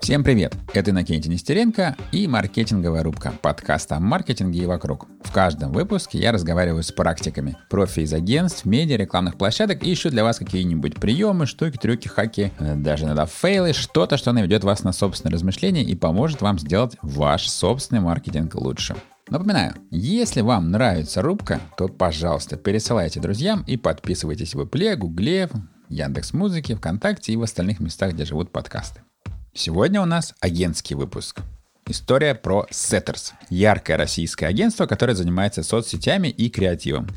Всем привет! Это Иннокентий Нестеренко и «Маркетинговая рубка» – подкаст о маркетинге и вокруг. В каждом выпуске я разговариваю с практиками, профи из агентств, медиа, рекламных площадок и ищу для вас какие-нибудь приемы, штуки, трюки, хаки, даже иногда фейлы, что-то, что наведет вас на собственные размышления и поможет вам сделать ваш собственный маркетинг лучше. Напоминаю, если вам нравится рубка, то, пожалуйста, пересылайте друзьям и подписывайтесь в Apple, Гугле, Яндекс.Музыке, ВКонтакте и в остальных местах, где живут подкасты. Сегодня у нас агентский выпуск. История про SETTERS. Яркое российское агентство, которое занимается соцсетями и креативом.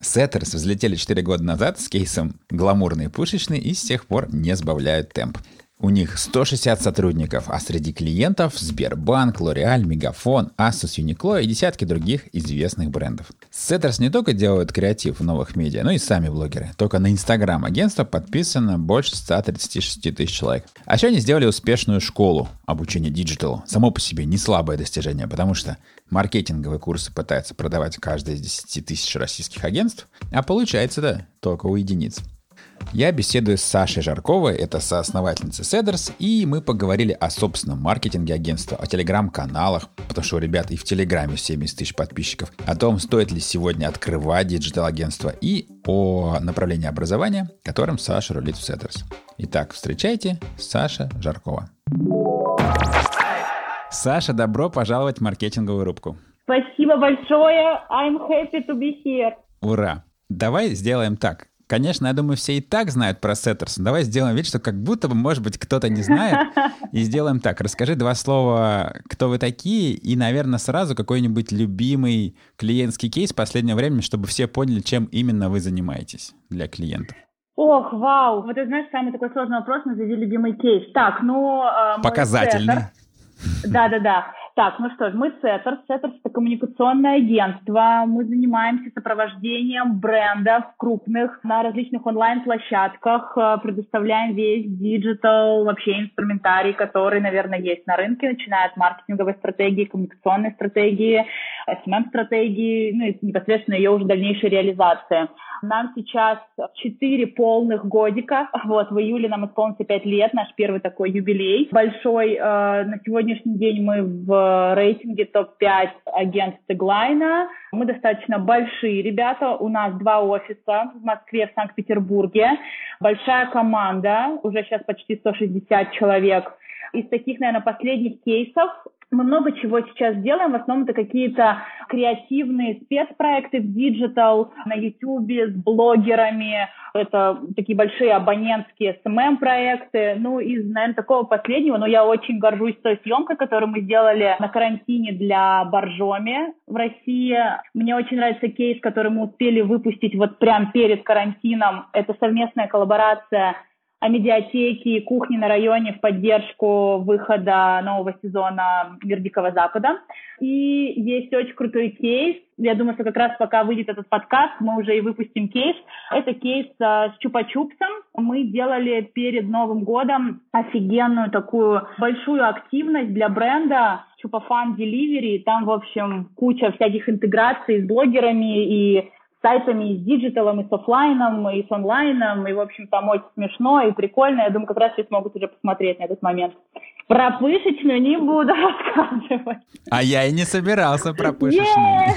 SETTERS взлетели 4 года назад с кейсом «Гламурный и пушечный» и с тех пор не сбавляют темп. У них 160 сотрудников, а среди клиентов Сбербанк, L'Oreal, Мегафон, Asus, Uniqlo и десятки других известных брендов. SETTERS не только делают креатив в новых медиа, но и сами блогеры. Только на Инстаграм агентство подписано больше 136 тысяч человек. А еще они сделали успешную школу обучения диджиталу. Само по себе не слабое достижение, потому что маркетинговые курсы пытаются продавать каждое из 10 тысяч российских агентств, а получается-то только у единиц. Я беседую с Сашей Жарковой, это соосновательница SETTERS, и мы поговорили о собственном маркетинге агентства, о телеграм-каналах, потому что у ребят и в телеграме 70 тысяч подписчиков, о том, стоит ли сегодня открывать диджитал-агентство, и о направлении образования, которым Саша рулит в SETTERS. Итак, встречайте, Саша Жаркова. Саша, добро пожаловать в маркетинговую рубку. Спасибо большое, I'm happy to be here. Ура! Давай сделаем так. Конечно, я думаю, все и так знают про SETTERS. Давай сделаем вид, что как будто бы, может быть, кто-то не знает. И сделаем так. Расскажи два слова, кто вы такие, и, наверное, сразу какой-нибудь любимый клиентский кейс последнего времени, чтобы все поняли, чем именно вы занимаетесь для клиентов. Ох, вау! Вот ты знаешь, самый такой сложный вопрос, назови любимый кейс. Так, ну... Показательный. Да-да-да. Так, ну что ж, мы SETTERS. SETTERS – это коммуникационное агентство. Мы занимаемся сопровождением брендов крупных на различных онлайн-площадках, предоставляем весь диджитал, вообще инструментарий, который, наверное, есть на рынке, начиная от маркетинговой стратегии, коммуникационной стратегии, SMM-стратегии, ну и непосредственно ее уже дальнейшая реализация. Нам сейчас 4 полных годика, вот, в июле нам исполнится 5 лет, наш первый такой юбилей большой. На сегодняшний день мы в рейтинге топ-5 агентств Теглайна. Мы достаточно большие ребята, у нас 2 офиса в Москве, в Санкт-Петербурге, большая команда, уже сейчас почти 160 человек. Из таких, наверное, последних кейсов мы много чего сейчас делаем. В основном это какие-то креативные спецпроекты в диджитал, на Ютубе, с блогерами. Это такие большие абонентские СММ-проекты. Ну, из, наверное, такого последнего, но я очень горжусь той съемкой, которую мы сделали на карантине для Боржоми в России. Мне очень нравится кейс, который мы успели выпустить вот прямо перед карантином. Это совместная коллаборация о медиатеке и кухне на районе в поддержку выхода нового сезона «Вердикого Запада». И есть очень крутой кейс. Я думаю, что как раз пока выйдет этот подкаст, мы уже и выпустим кейс. Это кейс с Чупа-Чупсом. Мы делали перед Новым годом офигенную такую большую активность для бренда «Чупа-Фан Delivery». Там, в общем, куча всяких интеграций с блогерами и сайтами, и с диджиталом, и с офлайном, и с онлайном, и, в общем, там очень смешно и прикольно. Я думаю, как раз все смогут уже посмотреть на этот момент. Про пышечную не буду рассказывать. А я и не собирался про пышечную.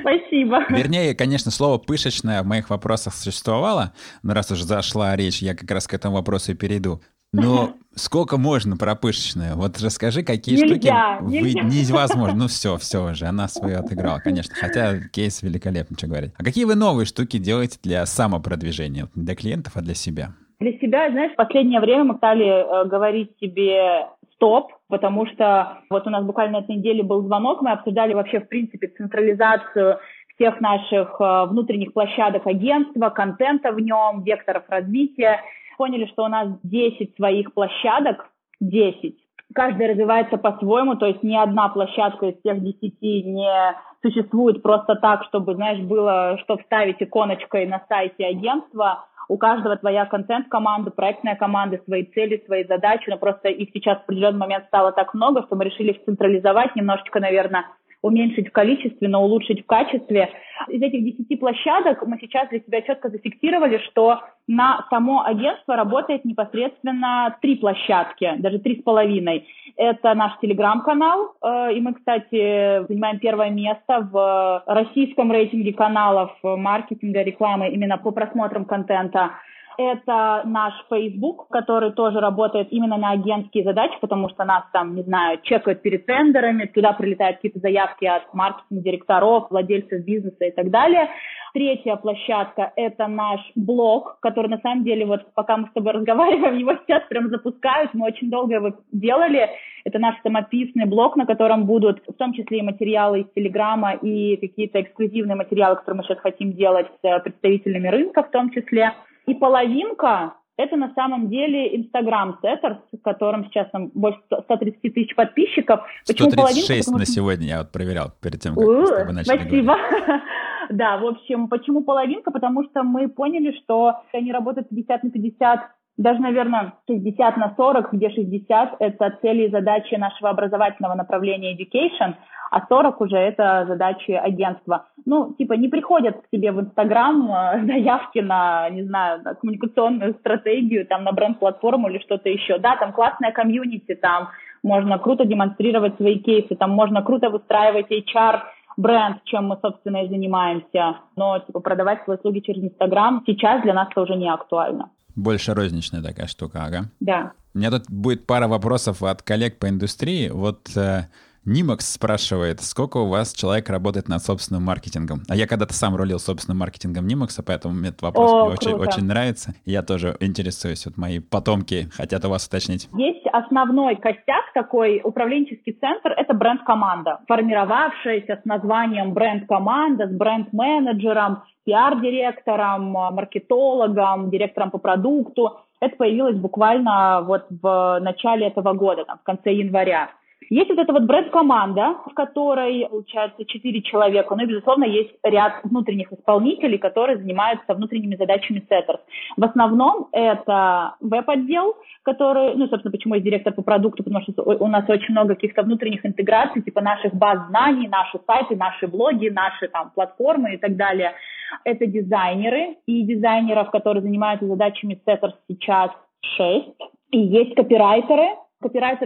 Спасибо. Вернее, конечно, слово «пышечное» в моих вопросах существовало, но раз уже зашла речь, я как раз к этому вопросу и перейду. Но сколько можно про пышечное? Вот расскажи, какие штуки невозможно. Ну все уже, она свою отыграла, конечно. Хотя кейс великолепный, что говорить. А какие вы новые штуки делаете для самопродвижения? Не для клиентов, а для себя? Для себя, знаешь, в последнее время мы стали говорить себе «стоп», потому что вот у нас буквально на этой неделе был звонок, мы обсуждали вообще, в принципе, централизацию всех наших внутренних площадок агентства, контента в нем, векторов развития. Поняли, что у нас 10 своих площадок, 10. Каждая развивается по-своему, то есть ни одна площадка из тех 10 не существует просто так, чтобы, знаешь, было, что вставить иконочкой на сайте агентства. У каждого твоя контент-команда, проектная команда, свои цели, свои задачи. Но просто их сейчас в определенный момент стало так много, что мы решили их централизовать, немножечко, наверное, уменьшить в количестве, но улучшить в качестве. Из этих 10 площадок мы сейчас для себя четко зафиксировали, что на само агентство работает непосредственно 3 площадки, даже 3,5. Это наш телеграм-канал, и мы, кстати, занимаем первое место в российском рейтинге каналов маркетинга, рекламы именно по просмотрам контента. Это наш Facebook, который тоже работает именно на агентские задачи, потому что нас там, не знаю, чекают перед тендерами, туда прилетают какие-то заявки от маркетинг-директоров, владельцев бизнеса и так далее. Третья площадка – это наш блог, который, на самом деле, вот пока мы с тобой разговариваем, его сейчас прям запускают, мы очень долго его делали. Это наш самописный блог, на котором будут в том числе и материалы из Телеграма, и какие-то эксклюзивные материалы, которые мы сейчас хотим делать с представителями рынка в том числе. И половинка – это на самом деле Instagram Setters, в котором сейчас там больше 130 тысяч подписчиков. Почему 136 половинка? На сегодня, я вот проверял перед тем, как мы с тобой начали говорить. Да, в общем, почему половинка? Потому что мы поняли, что они работают 50 на 50, даже, наверное, 60 на 40, где 60 – это цели и задачи нашего образовательного направления Education, а 40 уже это задачи агентства. Ну, типа, не приходят к тебе в Инстаграм заявки на, не знаю, на коммуникационную стратегию, там, на бренд-платформу или что-то еще. Да, там классная комьюнити, там можно круто демонстрировать свои кейсы, там можно круто выстраивать HR-бренд, чем мы, собственно, и занимаемся. Но, типа, продавать свои услуги через Инстаграм сейчас для нас это уже не актуально. Больше розничная такая штука, ага. Да. У меня тут будет пара вопросов от коллег по индустрии. Вот... Нимакс спрашивает, сколько у вас человек работает над собственным маркетингом? А я когда-то сам рулил собственным маркетингом Нимакса, поэтому мне этот вопрос очень нравится. Я тоже интересуюсь, вот мои потомки хотят у вас уточнить. Есть основной костяк такой, управленческий центр, это бренд-команда, формировавшаяся с названием бренд-команда, с бренд-менеджером, пиар-директором, маркетологом, директором по продукту. Это появилось буквально вот в начале этого года, там, в конце января. Есть вот эта вот бренд-команда, в которой, получается, 4 человека, ну и, безусловно, есть ряд внутренних исполнителей, которые занимаются внутренними задачами Сеттерс. В основном это веб-отдел, который, ну, собственно, почему есть директор по продукту, потому что у нас очень много каких-то внутренних интеграций, типа наших баз знаний, наши сайты, наши блоги, наши там платформы и так далее. Это дизайнеры, и дизайнеров, которые занимаются задачами Сеттерс, сейчас 6. И есть копирайтеры,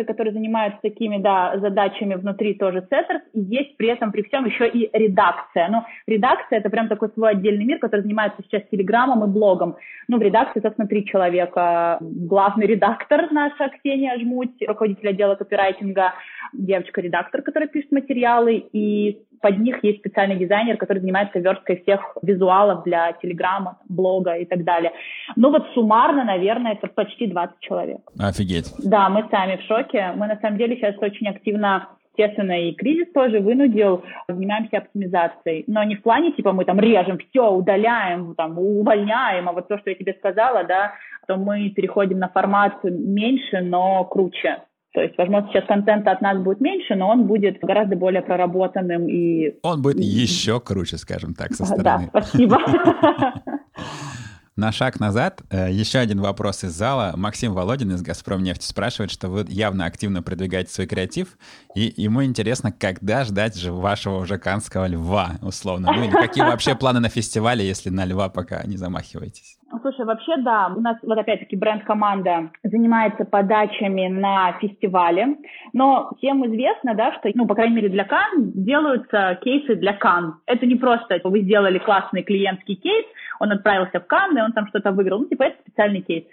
которые занимаются такими, да, задачами внутри тоже Сеттерс, и есть при этом, при всем, еще и редакция. Ну, редакция — это прям такой свой отдельный мир, который занимается сейчас телеграммом и блогом. Ну, в редакции, собственно, 3 человека. Главный редактор наша Ксения Жмудь, руководитель отдела копирайтинга, девочка-редактор, которая пишет материалы, и под них есть специальный дизайнер, который занимается версткой всех визуалов для телеграмма, блога и так далее. Ну, вот суммарно, наверное, это почти 20 человек. Офигеть. Да, мы сами в шоке. Мы, на самом деле, сейчас очень активно, естественно, и кризис тоже вынудил, занимаемся оптимизацией. Но не в плане, типа, мы там режем, все, удаляем, там, увольняем, а вот то, что я тебе сказала, да, то мы переходим на формат меньше, но круче. То есть, возможно, сейчас контента от нас будет меньше, но он будет гораздо более проработанным и... Он будет еще круче, скажем так, со стороны. Да, спасибо. На шаг назад. Еще один вопрос из зала. Максим Володин из «Газпромнефти» спрашивает, что вы явно активно продвигаете свой креатив, и ему интересно, когда ждать же вашего уже каннского льва, условно. Ну, или какие вообще планы на фестивале, если на льва пока не замахиваетесь? Слушай, вообще, да, у нас вот опять-таки бренд-команда занимается подачами на фестивале, но всем известно, да, что, ну, по крайней мере, для Cannes делаются кейсы для Cannes. Это не просто вы сделали классный клиентский кейс, он отправился в Cannes, и он там что-то выиграл. Ну, типа, это специальный кейс.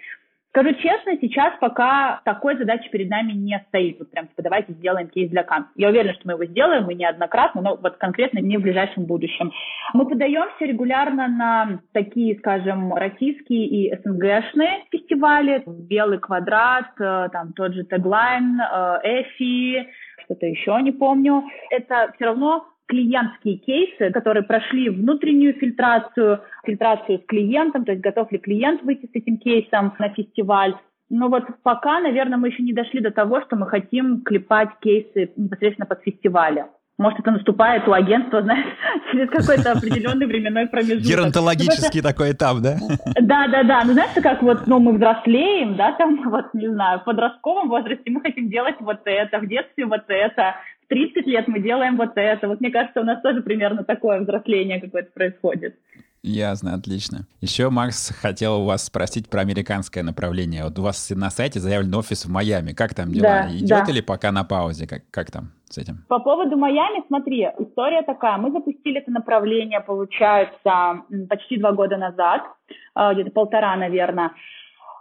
Скажу честно, сейчас пока такой задачи перед нами не стоит. Вот прям, типа, давайте сделаем кейс для Cannes. Я уверена, что мы его сделаем, и неоднократно, но вот конкретно не в ближайшем будущем. Мы подаемся регулярно на такие, скажем, российские и СНГшные фестивали. «Белый квадрат», там тот же «Теглайн», «Эфи», что-то еще, не помню. Это все равно... клиентские кейсы, которые прошли внутреннюю фильтрацию с клиентом, то есть готов ли клиент выйти с этим кейсом на фестиваль. Но вот пока, наверное, мы еще не дошли до того, что мы хотим клепать кейсы непосредственно под фестивали. Может, это наступает у агентства, знаешь, через какой-то определенный временной промежуток. Геронтологический такой этап, да? Да. Ну, знаешь, как вот, ну, мы взрослеем, да, там, вот, не знаю, в подростковом возрасте мы хотим делать вот это, в детстве вот это, в 30 лет мы делаем вот это. Вот мне кажется, у нас тоже примерно такое взросление какое-то происходит. Ясно, отлично. Еще, Макс, хотел у вас спросить про американское направление. Вот у вас на сайте заявлен офис в Майами. Как там дела? Да, идет или пока на паузе? Как там с этим? По поводу Майами, смотри, история такая. Мы запустили это направление, получается, почти 2 года назад, где-то 1,5, наверное.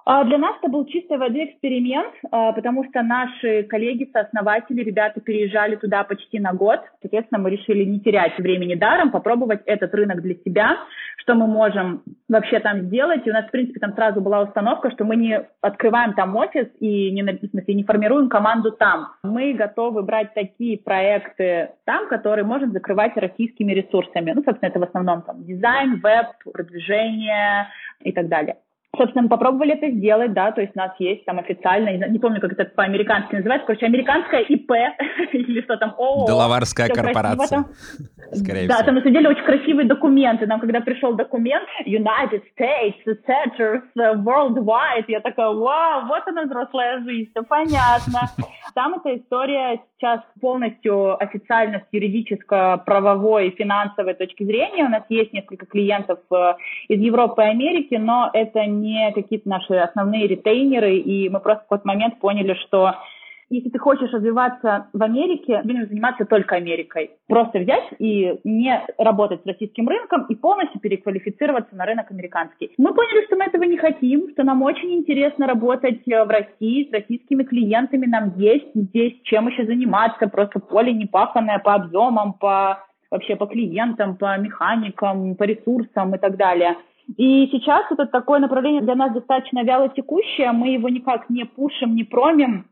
Для нас это был чистой воды эксперимент, потому что наши коллеги, сооснователи, ребята переезжали туда почти на год. Соответственно, мы решили не терять времени даром, попробовать этот рынок для себя, что мы можем вообще там сделать. И у нас, в принципе, там сразу была установка, что мы не открываем там офис и не формируем команду там. Мы готовы брать такие проекты там, которые можем закрывать российскими ресурсами. Ну, собственно, это в основном там дизайн, веб, продвижение и так далее. Собственно, мы попробовали это сделать, да, то есть у нас есть там официально, не помню, как это по-американски называется, короче, американское ИП или что там, ООО. Деловарская корпорация, скорее всего. Да, там на самом деле очень красивые документы, нам когда пришел документ United States, SETTERS, Worldwide, я такая, вау, вот она взрослая жизнь, все понятно. Там эта история сейчас полностью официально с юридическо-правовой и финансовой точки зрения, у нас есть несколько клиентов из Европы и Америки, но это не какие-то наши основные ретейнеры, и мы просто в какой-то момент поняли, что если ты хочешь развиваться в Америке, ты будешь заниматься только Америкой. Просто взять и не работать с российским рынком и полностью переквалифицироваться на рынок американский. Мы поняли, что мы этого не хотим, что нам очень интересно работать в России с российскими клиентами, нам есть здесь чем еще заниматься, просто поле непаханное по объемам, по вообще по клиентам, по механикам, по ресурсам и так далее. И сейчас это такое направление для нас достаточно вяло текущее, мы его никак не пушим, не промим,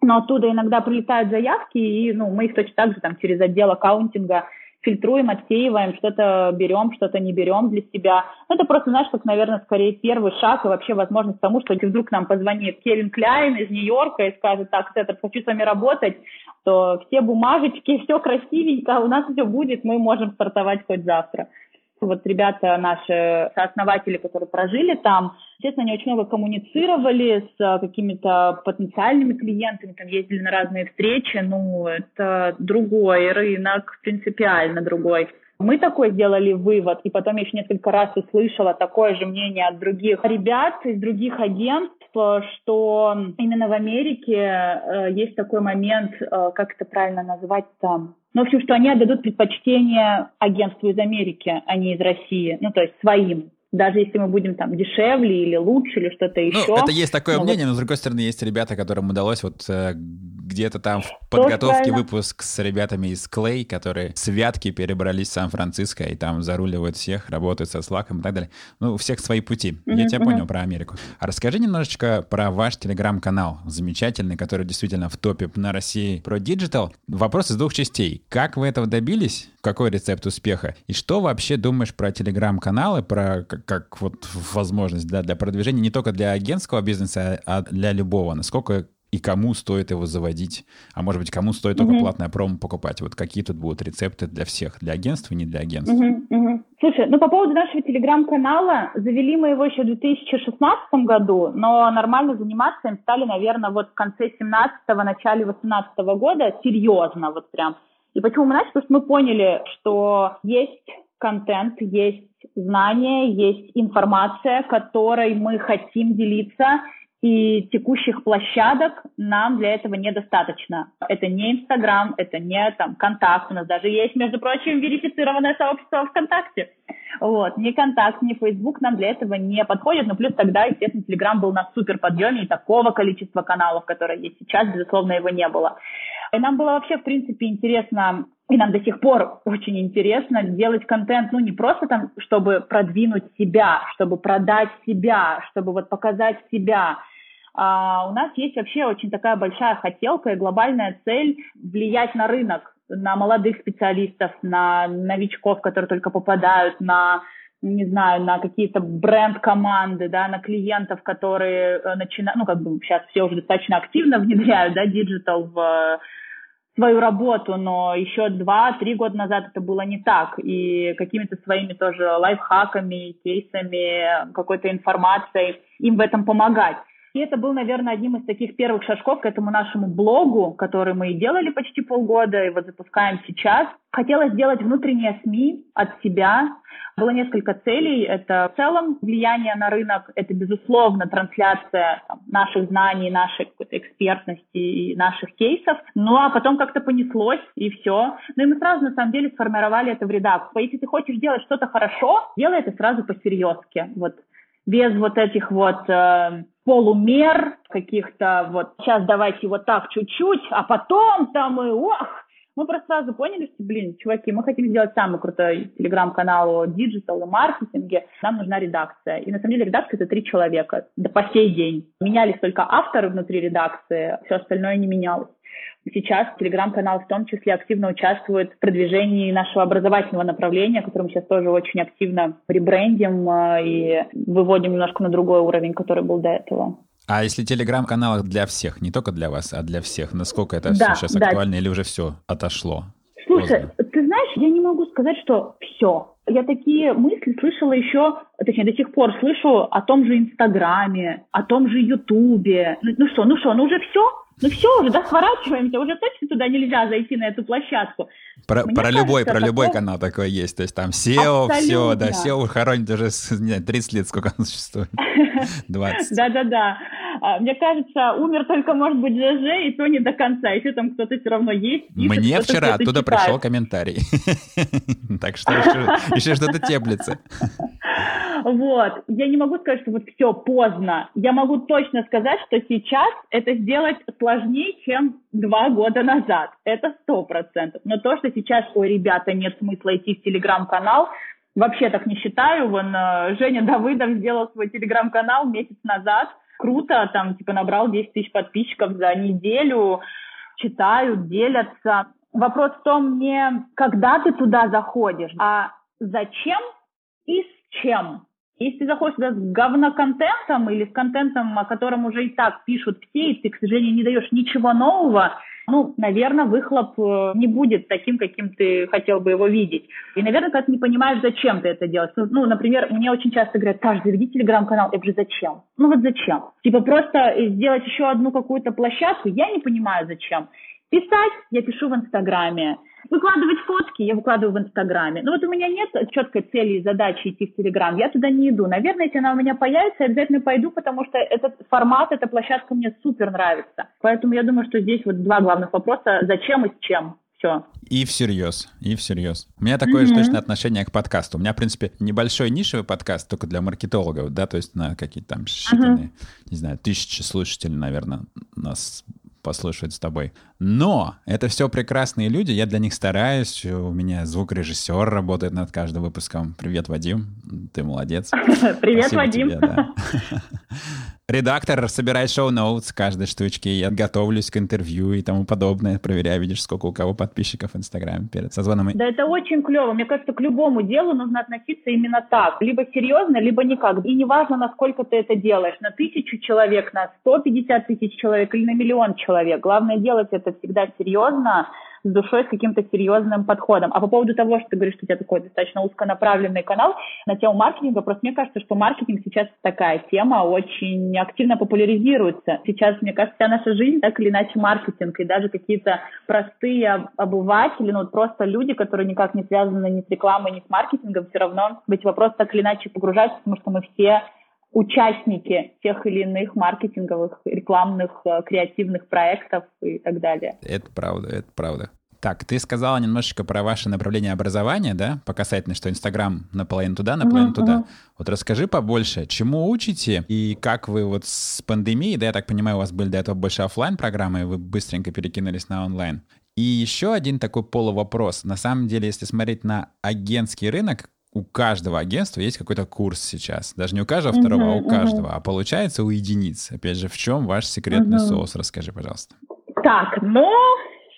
но оттуда иногда прилетают заявки, и мы их точно так же там, через отдел аккаунтинга фильтруем, отсеиваем, что-то берем, что-то не берем для себя. Это просто, знаешь, как, наверное, скорее первый шаг и вообще возможность тому, что если вдруг нам позвонит Кевин Кляйн из Нью-Йорка и скажет, так, Сеттер, хочу с вами работать, то все бумажечки, все красивенько, у нас все будет, мы можем стартовать хоть завтра. Вот ребята наши, сооснователи, которые прожили там, естественно, они очень много коммуницировали с какими-то потенциальными клиентами, там ездили на разные встречи, это другой рынок, принципиально другой. Мы такой сделали вывод, и потом я еще несколько раз услышала такое же мнение от других ребят из других агентств, что именно в Америке есть такой момент, как это правильно назвать-то, в общем, что они отдадут предпочтение агентству из Америки, а не из России, то есть своим. Даже если мы будем там дешевле или лучше, или что-то еще. Это есть такое мнение, но, с другой стороны, есть ребята, которым удалось где-то там в подготовке выпуск с ребятами из Clay, которые с Вятки перебрались в Сан-Франциско и там заруливают всех, работают со Слаком и так далее. У всех свои пути. Я тебя понял про Америку. А расскажи немножечко про ваш телеграм-канал, замечательный, который действительно в топе на России, про диджитал. Вопрос из 2 частей. Как вы этого добились? Какой рецепт успеха? И что вообще думаешь про телеграм-каналы, про как вот возможность для продвижения не только для агентского бизнеса, а для любого? Насколько и кому стоит его заводить? А может быть, кому стоит только платное промо покупать? Вот какие тут будут рецепты для всех? Для агентств и не для агентств? Слушай, по поводу нашего телеграм-канала, завели мы его еще в 2016 году, но нормально заниматься им стали, наверное, в конце 17-го, начале 18-го года, серьезно, прям. И почему мы начали? Потому что мы поняли, что есть контент, есть знания, есть информация, которой мы хотим делиться, и текущих площадок нам для этого недостаточно. Это не Инстаграм, это не Контакт, у нас даже есть, между прочим, верифицированное сообщество ВКонтакте. Ни Контакт, ни Фейсбук нам для этого не подходит, но плюс тогда, естественно, Телеграм был на суперподъеме, и такого количества каналов, которые есть сейчас, безусловно, его не было. И нам было вообще, в принципе, интересно, и нам до сих пор очень интересно делать контент, не просто чтобы продвинуть себя, чтобы продать себя, чтобы показать себя. У нас есть вообще очень такая большая хотелка и глобальная цель влиять на рынок, на молодых специалистов, на новичков, которые только попадают, на какие-то бренд-команды, на клиентов, которые начинают, сейчас все уже достаточно активно внедряют, диджитал в свою работу, но еще 2-3 года назад это было не так, и какими-то своими тоже лайфхаками, кейсами, какой-то информацией им в этом помогать. И это был, наверное, одним из таких первых шажков к этому нашему блогу, который мы и делали почти полгода, и вот запускаем сейчас. Хотела сделать внутренние СМИ от себя. Было несколько целей. Это в целом влияние на рынок, это, безусловно, трансляция там наших знаний, нашей какой-то экспертности и наших кейсов. Ну, а потом как-то понеслось, и все. Ну, и мы сразу, на самом деле, сформировали это в редакцию. Если ты хочешь делать что-то хорошо, делай это сразу по-серьезски. Вот. Без вот этих вот полумер каких-то вот сейчас давайте вот так чуть-чуть, а потом там и ох. Мы просто сразу поняли, что, блин, чуваки, мы хотим сделать самый крутой телеграм-канал о диджитал и маркетинге, нам нужна редакция. И на самом деле редакция — это 3 человека, да, по сей день. Менялись только авторы внутри редакции, все остальное не менялось. Сейчас телеграм-канал в том числе активно участвует в продвижении нашего образовательного направления, которое мы сейчас тоже очень активно ребрендим и выводим немножко на другой уровень, который был до этого. А если телеграм-канал для всех, не только для вас, а для всех, насколько это все сейчас актуально или уже все отошло? Слушай, ты знаешь, я не могу сказать, что все. Я такие мысли слышала еще, точнее, до сих пор слышу о том же Инстаграме, о том же Ютубе. Ну что, уже все? Ну все уже, да, сворачиваемся, уже точно туда нельзя зайти, на эту площадку. Про любой канал такое есть, то есть там SEO, все, да, SEO хоронит уже, не знаю, 30 лет, сколько он существует, 20. Да-да-да. Мне кажется, умер только, может быть, ЖЖ, и то не до конца. Еще там кто-то все равно есть. Мне вчера оттуда пришел комментарий. Так что еще что-то теплится. Вот. Я не могу сказать, что вот все, поздно. Я могу точно сказать, что сейчас это сделать сложнее, чем 2 года назад. Это 100%. Но то, что сейчас, ой, ребята, нет смысла идти в телеграм-канал, вообще так не считаю. Вон Женя Давыдов сделал свой телеграм-канал месяц назад. Круто, там, типа, набрал 10 тысяч подписчиков за неделю, читают, делятся. Вопрос в том не, когда ты туда заходишь, а зачем и с чем. Если ты заходишь туда с говноконтентом или с контентом, о котором уже и так пишут все, и ты, к сожалению, не даешь ничего нового, ну, наверное, выхлоп не будет таким, каким ты хотел бы его видеть. И, наверное, когда ты не понимаешь, зачем ты это делаешь. Ну, например, мне очень часто говорят: Саш, заведи телеграм-канал. Я говорю: зачем? Ну вот зачем? Типа просто сделать еще одну какую-то площадку? Я не понимаю, зачем. Писать я пишу в Инстаграме. Выкладывать фотки я выкладываю в Инстаграме. Ну вот у меня нет четкой цели и задачи идти в Телеграм. Я туда не иду. Наверное, если она у меня появится, я обязательно пойду, потому что этот формат, эта площадка мне супер нравится. Поэтому я думаю, что здесь вот 2 главных вопроса. Зачем и с чем? Все. И всерьез. У меня такое же точно отношение к подкасту. У меня, в принципе, небольшой нишевый подкаст, только для маркетологов, да, то есть на какие-то там считанные, не знаю, 1000 слушателей, наверное, нас послушать с тобой. Но это все прекрасные люди, я для них стараюсь, у меня звукорежиссер работает над каждым выпуском. Привет, Вадим, ты молодец. Привет, спасибо, Вадим. Тебе, да. Редактор собирает шоу-ноутс каждой штучки, я готовлюсь к интервью и тому подобное, проверяю, видишь, сколько у кого подписчиков в Инстаграме перед созвоном. Да, это очень клево, мне кажется, к любому делу нужно относиться именно так, либо серьезно, либо никак, и неважно, насколько ты это делаешь, на 1000 человек, на 150 тысяч человек или на 1 миллион человек, главное делать это всегда серьезно, с душой, с каким-то серьезным подходом. А по поводу того, что ты говоришь, что у тебя такой достаточно узконаправленный канал на тему маркетинга, просто мне кажется, что маркетинг сейчас такая тема, очень активно популяризируется. Сейчас, мне кажется, вся наша жизнь так или иначе маркетинг, и даже какие-то простые обыватели, ну вот просто люди, которые никак не связаны ни с рекламой, ни с маркетингом, все равно в эти вопросы так или иначе погружаются, потому что мы все участники тех или иных маркетинговых, рекламных, креативных проектов и так далее. Это правда. Так, ты сказала немножечко про ваше направление образования, да, по касательно, что Инстаграм наполовину туда, наполовину туда. Вот расскажи побольше, чему учите и как вы вот с пандемией, да, я так понимаю, у вас были до этого больше офлайн-программы, и вы быстренько перекинулись на онлайн. И еще один такой полувопрос. На самом деле, если смотреть на агентский рынок, у каждого агентства есть какой-то курс сейчас. Даже не у каждого второго, а у каждого. А получается у единиц. Опять же, в чем ваш секретный соус? Расскажи, пожалуйста. Так, ну,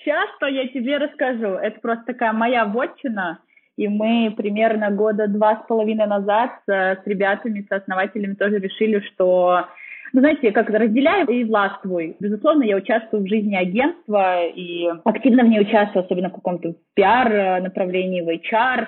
сейчас что я тебе расскажу. Это просто такая моя вотчина. И мы примерно 2,5 года назад с ребятами, с основателями тоже решили, что... Ну, знаете, как разделяю и властвую. Безусловно, я участвую в жизни агентства и активно в ней участвую, особенно в каком-то пиар-направлении, в HR.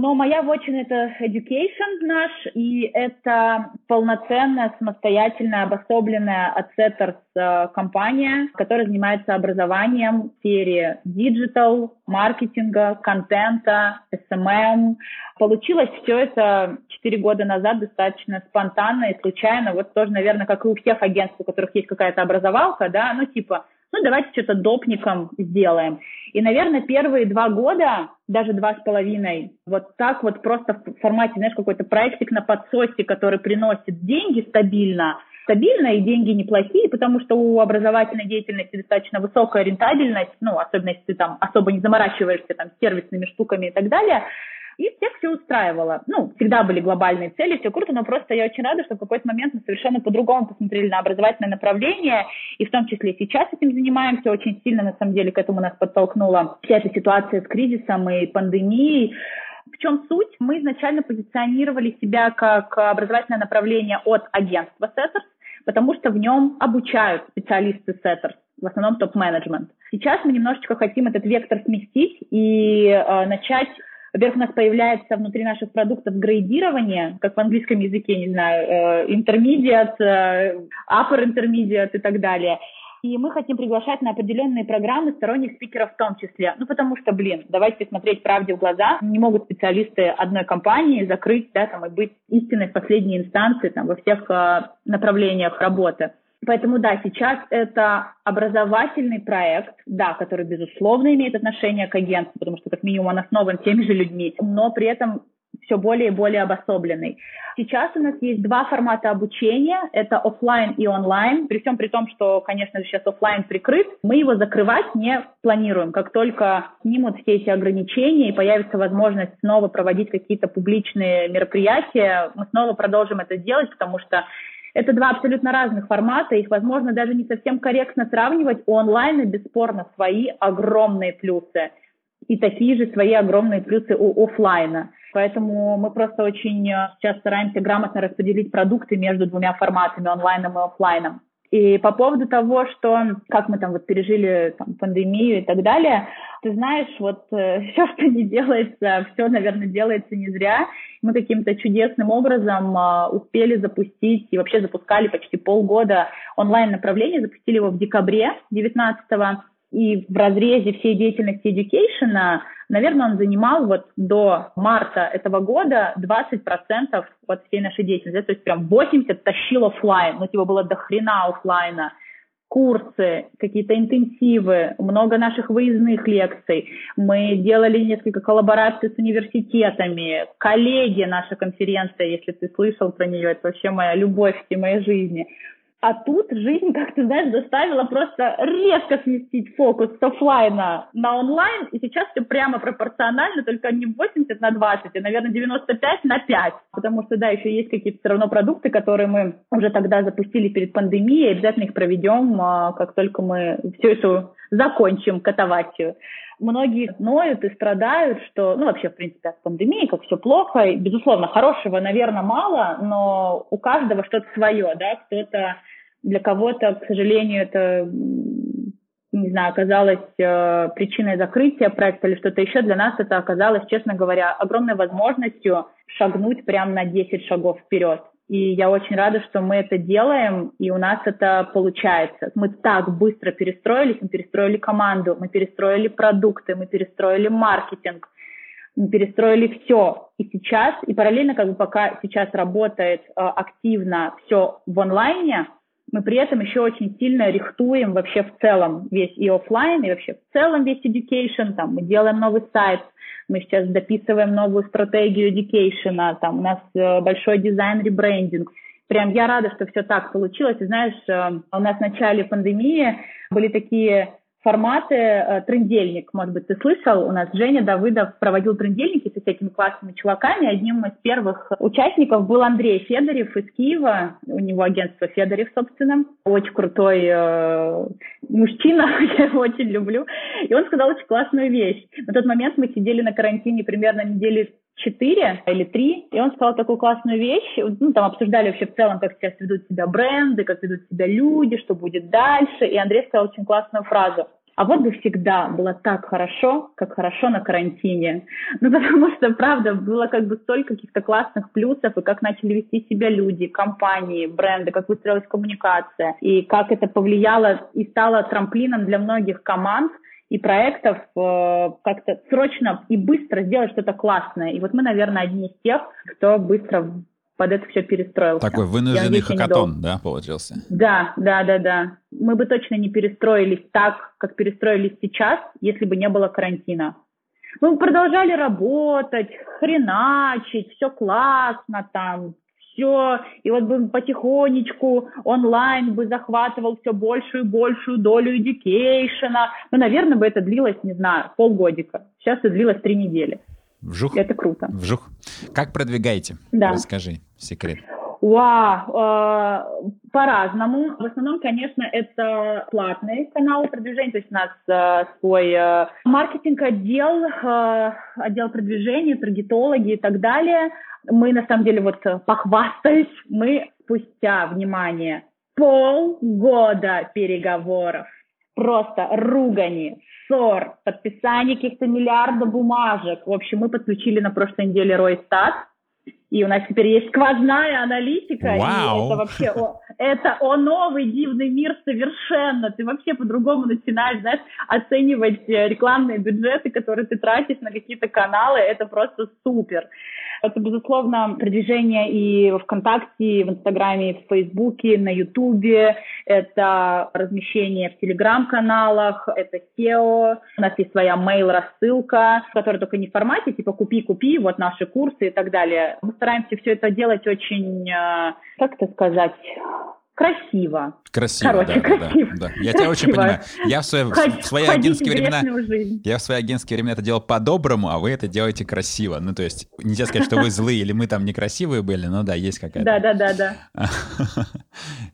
Но моя вотчина — это education наш, и это полноценная, самостоятельная, обособленная от SETTERS компания, которая занимается образованием в сфере digital, маркетинга, контента, SMM. Получилось все это 4 года назад достаточно спонтанно и случайно. Вот тоже, наверное, как и у всех агентств, у которых есть какая-то образовалка, да, ну типа... ну, давайте что-то допником сделаем. И, наверное, первые 2 года, даже 2.5, вот так вот просто в формате, знаешь, какой-то проектик на подсосе, который приносит деньги стабильно. Стабильно и деньги неплохие, потому что у образовательной деятельности достаточно высокая рентабельность, ну, особенно если ты там особо не заморачиваешься там сервисными штуками и так далее. И всех все устраивало. Ну, всегда были глобальные цели, все круто, но просто я очень рада, что в какой-то момент мы совершенно по-другому посмотрели на образовательное направление, и в том числе сейчас этим занимаемся. Очень сильно, на самом деле, к этому нас подтолкнула вся эта ситуация с кризисом и пандемией. В чем суть? Мы изначально позиционировали себя как образовательное направление от агентства SETTERS, потому что в нем обучают специалисты SETTERS, в основном топ-менеджмент. Сейчас мы немножечко хотим этот вектор сместить и начать... Во-первых, у нас появляется внутри наших продуктов грейдирование, как в английском языке, не знаю, intermediate, upper intermediate и так далее. И мы хотим приглашать на определенные программы сторонних спикеров в том числе. Ну, потому что, давайте смотреть правде в глаза. Не могут специалисты одной компании закрыть, да, там, и быть истинной в последней инстанции там, во всех направлениях работы. Поэтому, да, сейчас это образовательный проект, да, который, безусловно, имеет отношение к агентству, потому что, как минимум, он основан теми же людьми, но при этом все более и более обособленный. Сейчас у нас есть 2 формата обучения, это офлайн и онлайн, при всем при том, что, конечно же, сейчас офлайн прикрыт, мы его закрывать не планируем. Как только снимут все эти ограничения и появится возможность снова проводить какие-то публичные мероприятия, мы снова продолжим это делать, потому что это 2 абсолютно разных формата, их, возможно, даже не совсем корректно сравнивать. У онлайна, бесспорно, свои огромные плюсы и такие же свои огромные плюсы у офлайна. Поэтому мы просто очень сейчас стараемся грамотно распределить продукты между 2 форматами, онлайном и офлайном. И по поводу того, что как мы там вот пережили там, пандемию и так далее, ты знаешь, вот все, что не делается, все, наверное, делается не зря. Мы каким-то чудесным образом успели запустить и вообще запускали почти полгода онлайн-направление, запустили его в декабре 19-го. И в разрезе всей деятельности education, наверное, он занимал вот до марта этого года 20% от всей нашей деятельности. То есть прям 80% тащил офлайн, но типа было до хрена офлайна. Курсы, какие-то интенсивы, много наших выездных лекций. Мы делали несколько коллабораций с университетами, коллеги, наша конференция, если ты слышал про нее, это вообще моя любовь всей моей жизни. А тут жизнь, как ты знаешь, заставила просто резко сместить фокус с офлайна на онлайн, и сейчас все прямо пропорционально, только не 80 на 20, а, наверное, 95 на 5, потому что, да, еще есть какие-то все равно продукты, которые мы уже тогда запустили перед пандемией, обязательно их проведем, как только мы всю эту закончим катавасию. Многие ноют и страдают, что, ну, вообще, в принципе, от пандемии, как все плохо. И, безусловно, хорошего, наверное, мало, но у каждого что-то свое, да, кто-то, для кого-то, к сожалению, это, не знаю, оказалось причиной закрытия проекта или что-то еще. Для нас это оказалось, честно говоря, огромной возможностью шагнуть прямо на 10 шагов вперед. И я очень рада, что мы это делаем, и у нас это получается. Мы так быстро перестроились, мы перестроили команду, мы перестроили продукты, мы перестроили маркетинг, мы перестроили все. И сейчас, и параллельно, как бы пока сейчас работает активно все в онлайне, мы при этом еще очень сильно рихтуем вообще в целом весь и офлайн, и вообще в целом весь education. Там мы делаем новый сайт, мы сейчас дописываем новую стратегию education, там у нас большой дизайн, ребрендинг. Прям я рада, что все так получилось. И знаешь, у нас в начале пандемии были такие форматы, трындельник, может быть, ты слышал, у нас Женя Давыдов проводил трындельники со всякими классными чуваками. Одним из первых участников был Андрей Федорев из Киева, у него агентство Федорев, собственно. Очень крутой мужчина, я его очень люблю. И он сказал очень классную вещь. На тот момент мы сидели на карантине примерно недели 4 или 3, и он сказал такую классную вещь, ну, там обсуждали вообще в целом, как сейчас ведут себя бренды, как ведут себя люди, что будет дальше, и Андрей сказал очень классную фразу. А вот бы всегда было так хорошо, как хорошо на карантине. Ну, потому что, правда, было как бы столько каких-то классных плюсов, и как начали вести себя люди, компании, бренды, как выстроилась коммуникация, и как это повлияло и стало трамплином для многих команд и проектов как-то срочно и быстро сделать что-то классное. И вот мы, наверное, одни из тех, кто быстро под это все перестроился. Такой вынужденный хакатон, да, получился? Да. Мы бы точно не перестроились так, как перестроились сейчас, если бы не было карантина. Мы продолжали работать, хреначить, все классно там, все. И вот бы потихонечку онлайн бы захватывал все большую и большую долю эдюкейшена. Ну, наверное, бы это длилось, не знаю, полгодика. Сейчас это длилось 3 недели. Вжух. Это круто. Вжух. Как продвигаете? Да. Расскажи секрет. Вау, по-разному. В основном, конечно, это платные каналы продвижения, то есть у нас свой маркетинг-отдел, отдел продвижения, таргетологи и так далее. Мы, на самом деле, вот похвастаюсь, мы спустя, внимание, полгода переговоров, просто ругани, ссор, подписание каких-то миллиарда бумажек. В общем, мы подключили на прошлой неделе Roystat, и у нас теперь есть сквозная аналитика. Вау. И это вообще это новый дивный мир совершенно. Ты вообще по-другому начинаешь, знаешь, оценивать рекламные бюджеты, которые ты тратишь на какие-то каналы. Это просто супер. Это, безусловно, продвижение и во ВКонтакте, и в Инстаграме, и в Фейсбуке, на Ютубе. Это размещение в Телеграм-каналах, это SEO. У нас есть своя мейл-рассылка, которая только не в формате, типа купи, вот наши курсы и так далее. Мы стараемся все это делать очень, как это сказать, красиво. Короче, да, красиво. Да. Я тебя очень понимаю. Я в свои агентские времена это делал по-доброму, а вы это делаете красиво. Ну, то есть, нельзя сказать, что вы злые или мы там некрасивые были, но да, есть какая-то... Да.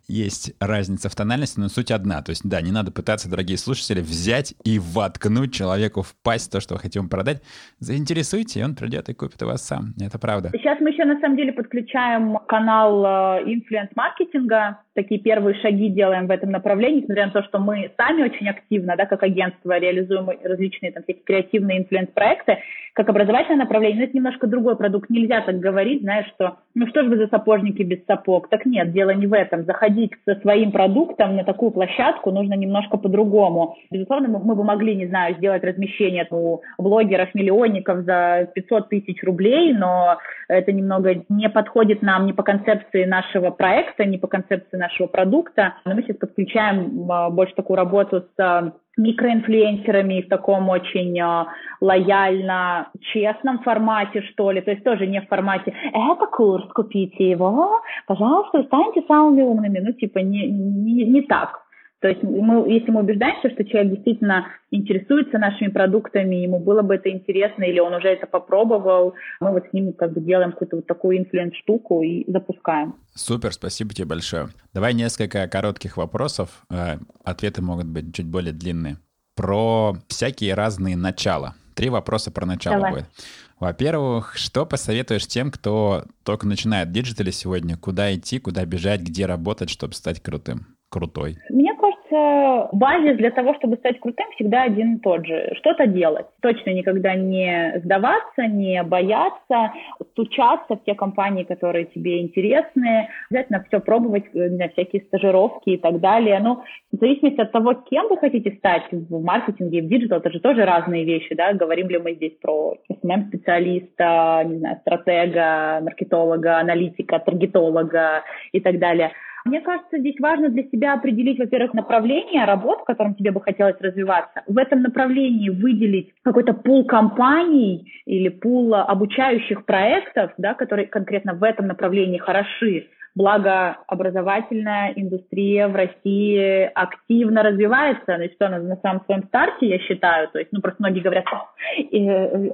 Есть разница в тональности, но суть одна. То есть, да, не надо пытаться, дорогие слушатели, взять и воткнуть человеку в пасть то, что вы хотите ему продать. Заинтересуйте, и он придет и купит у вас сам. Это правда. Сейчас мы еще, на самом деле, подключаем канал инфлюенс-маркетинга. Такие первые шаги делаем в этом направлении, несмотря на то, что мы сами очень активно, да, как агентство, реализуем различные там всякие креативные инфлюенс-проекты, как образовательное направление, но это немножко другой продукт. Нельзя так говорить, знаешь, что ну что же вы за сапожники без сапог? Так нет, дело не в этом. Заходить со своим продуктом на такую площадку нужно немножко по-другому. Безусловно, мы бы могли, не знаю, сделать размещение у блогеров-миллионников за 500 тысяч рублей, но это немного не подходит нам ни по концепции нашего проекта, ни по концепции нашего продукта. Но мы сейчас подключаем больше такую работу с микроинфлюенсерами в таком очень лояльно честном формате, что ли. То есть тоже не в формате «это курс, купите его, пожалуйста, станьте самыми умными». Ну, типа, не так. То есть мы, если мы убеждаемся, что человек действительно интересуется нашими продуктами, ему было бы это интересно, или он уже это попробовал, мы вот с ним как бы делаем какую-то вот такую инфлюенс-штуку и запускаем. Супер, спасибо тебе большое. Давай несколько коротких вопросов. Ответы могут быть чуть более длинные. Про всякие разные начала. 3 вопроса про начало будет. Во-первых, что посоветуешь тем, кто только начинает в диджитале сегодня? Куда идти, куда бежать, где работать, чтобы стать крутой? Мне кажется, базис для того, чтобы стать крутым, всегда один и тот же. Что-то делать. Точно никогда не сдаваться, не бояться, стучаться в те компании, которые тебе интересны, обязательно все пробовать, всякие стажировки и так далее. Ну, в зависимости от того, кем вы хотите стать в маркетинге и в диджитал, это же тоже разные вещи, да, говорим ли мы здесь про SMM-специалиста, не знаю, стратега, маркетолога, аналитика, таргетолога и так далее. Мне кажется, здесь важно для себя определить, во-первых, направление работ, в котором тебе бы хотелось развиваться. В этом направлении выделить какой-то пул компаний или пул обучающих проектов, да, которые конкретно в этом направлении хороши. Благо, образовательная индустрия в России активно развивается, значит, она на самом своем старте, я считаю, то есть, ну, просто многие говорят,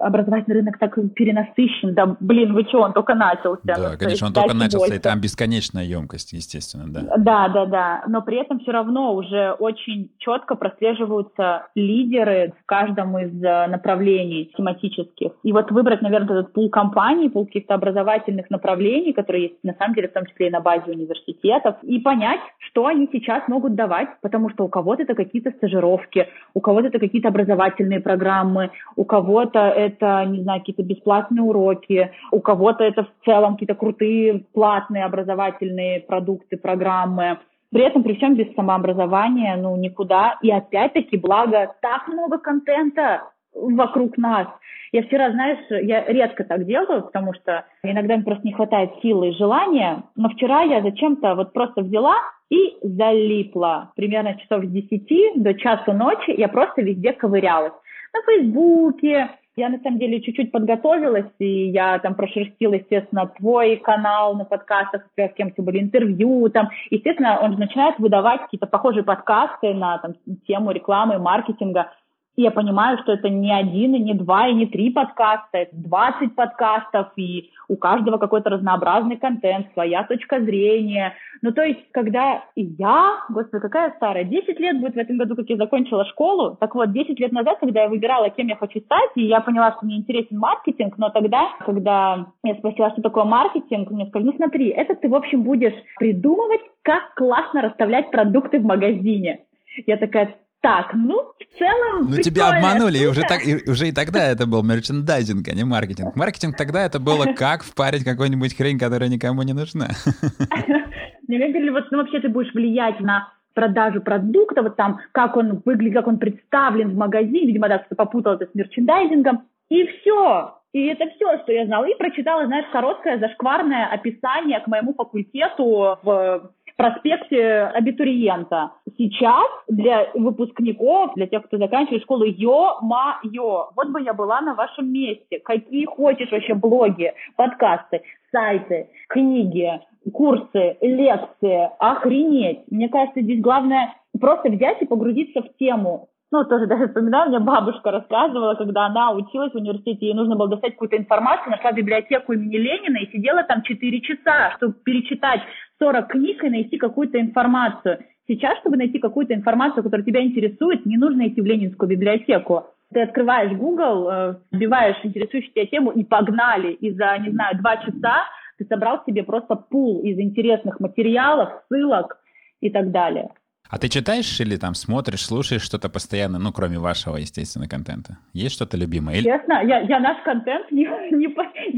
образовательный рынок так перенасыщен, да, блин, вы что, он только начался. Да, ну, конечно, он только начался, больше. И там бесконечная емкость, естественно, да. Да, но при этом все равно уже очень четко прослеживаются лидеры в каждом из направлений тематических, и вот выбрать, наверное, этот пул компаний, пул каких-то образовательных направлений, которые есть, на самом деле, в том числе которые на базе университетов, и понять, что они сейчас могут давать, потому что у кого-то это какие-то стажировки, у кого-то это какие-то образовательные программы, у кого-то это, не знаю, какие-то бесплатные уроки, у кого-то это в целом какие-то крутые платные образовательные продукты, программы. При этом, при всем, без самообразования, ну, никуда. И опять-таки, благо, так много контента вокруг нас. Я вчера, знаешь, я редко так делаю, потому что иногда мне просто не хватает силы и желания, но вчера я зачем-то вот просто взяла и залипла. Примерно часов с 10 до часу ночи я просто везде ковырялась. На Фейсбуке. Я, на самом деле, чуть-чуть подготовилась, и я там прошерстила, естественно, твой канал на подкастах, с кем-то были интервью, там, естественно, он же начинает выдавать какие-то похожие подкасты на там, тему рекламы, маркетинга, и я понимаю, что это не один, и не два, и не три подкаста, это 20 подкастов, и у каждого какой-то разнообразный контент, своя точка зрения. Ну, то есть, когда я, господи, какая старая, 10 лет будет в этом году, как я закончила школу, так вот, 10 лет назад, когда я выбирала, кем я хочу стать, и я поняла, что мне интересен маркетинг, но тогда, когда я спросила, что такое маркетинг, мне сказали, ну, смотри, это ты, в общем, будешь придумывать, как классно расставлять продукты в магазине. Я такая... Так, ну, в целом... Ну, тебя обманули, и уже тогда это был мерчендайзинг, а не маркетинг. Маркетинг тогда это было как впарить какую-нибудь хрень, которая никому не нужна. Мне говорили, вот, ну, вообще ты будешь влиять на продажу продукта, вот там, как он выглядит, как он представлен в магазине, видимо, да, кто-то попутал это с мерчендайзингом, и все. И это все, что я знала. И прочитала, знаешь, короткое зашкварное описание к моему факультету в... проспекте абитуриента. Сейчас для выпускников, для тех, кто заканчивает школу, ё-ма-ё, вот бы я была на вашем месте. Какие хочешь вообще блоги, подкасты, сайты, книги, курсы, лекции, охренеть. Мне кажется, здесь главное просто взять и погрузиться в тему. Ну, тоже даже вспоминаю, у меня бабушка рассказывала, когда она училась в университете, ей нужно было достать какую-то информацию, нашла библиотеку имени Ленина и сидела там 4 часа, чтобы перечитать 40 книг и найти какую-то информацию. Сейчас, чтобы найти какую-то информацию, которая тебя интересует, не нужно идти в Ленинскую библиотеку. Ты открываешь Google, вбиваешь интересующую тебя тему и погнали. И за, не знаю, 2 часа ты собрал себе просто пул из интересных материалов, ссылок и так далее. А ты читаешь или там смотришь, слушаешь что-то постоянно, ну, кроме вашего, естественно, контента? Есть что-то любимое? Или... Честно, я наш контент не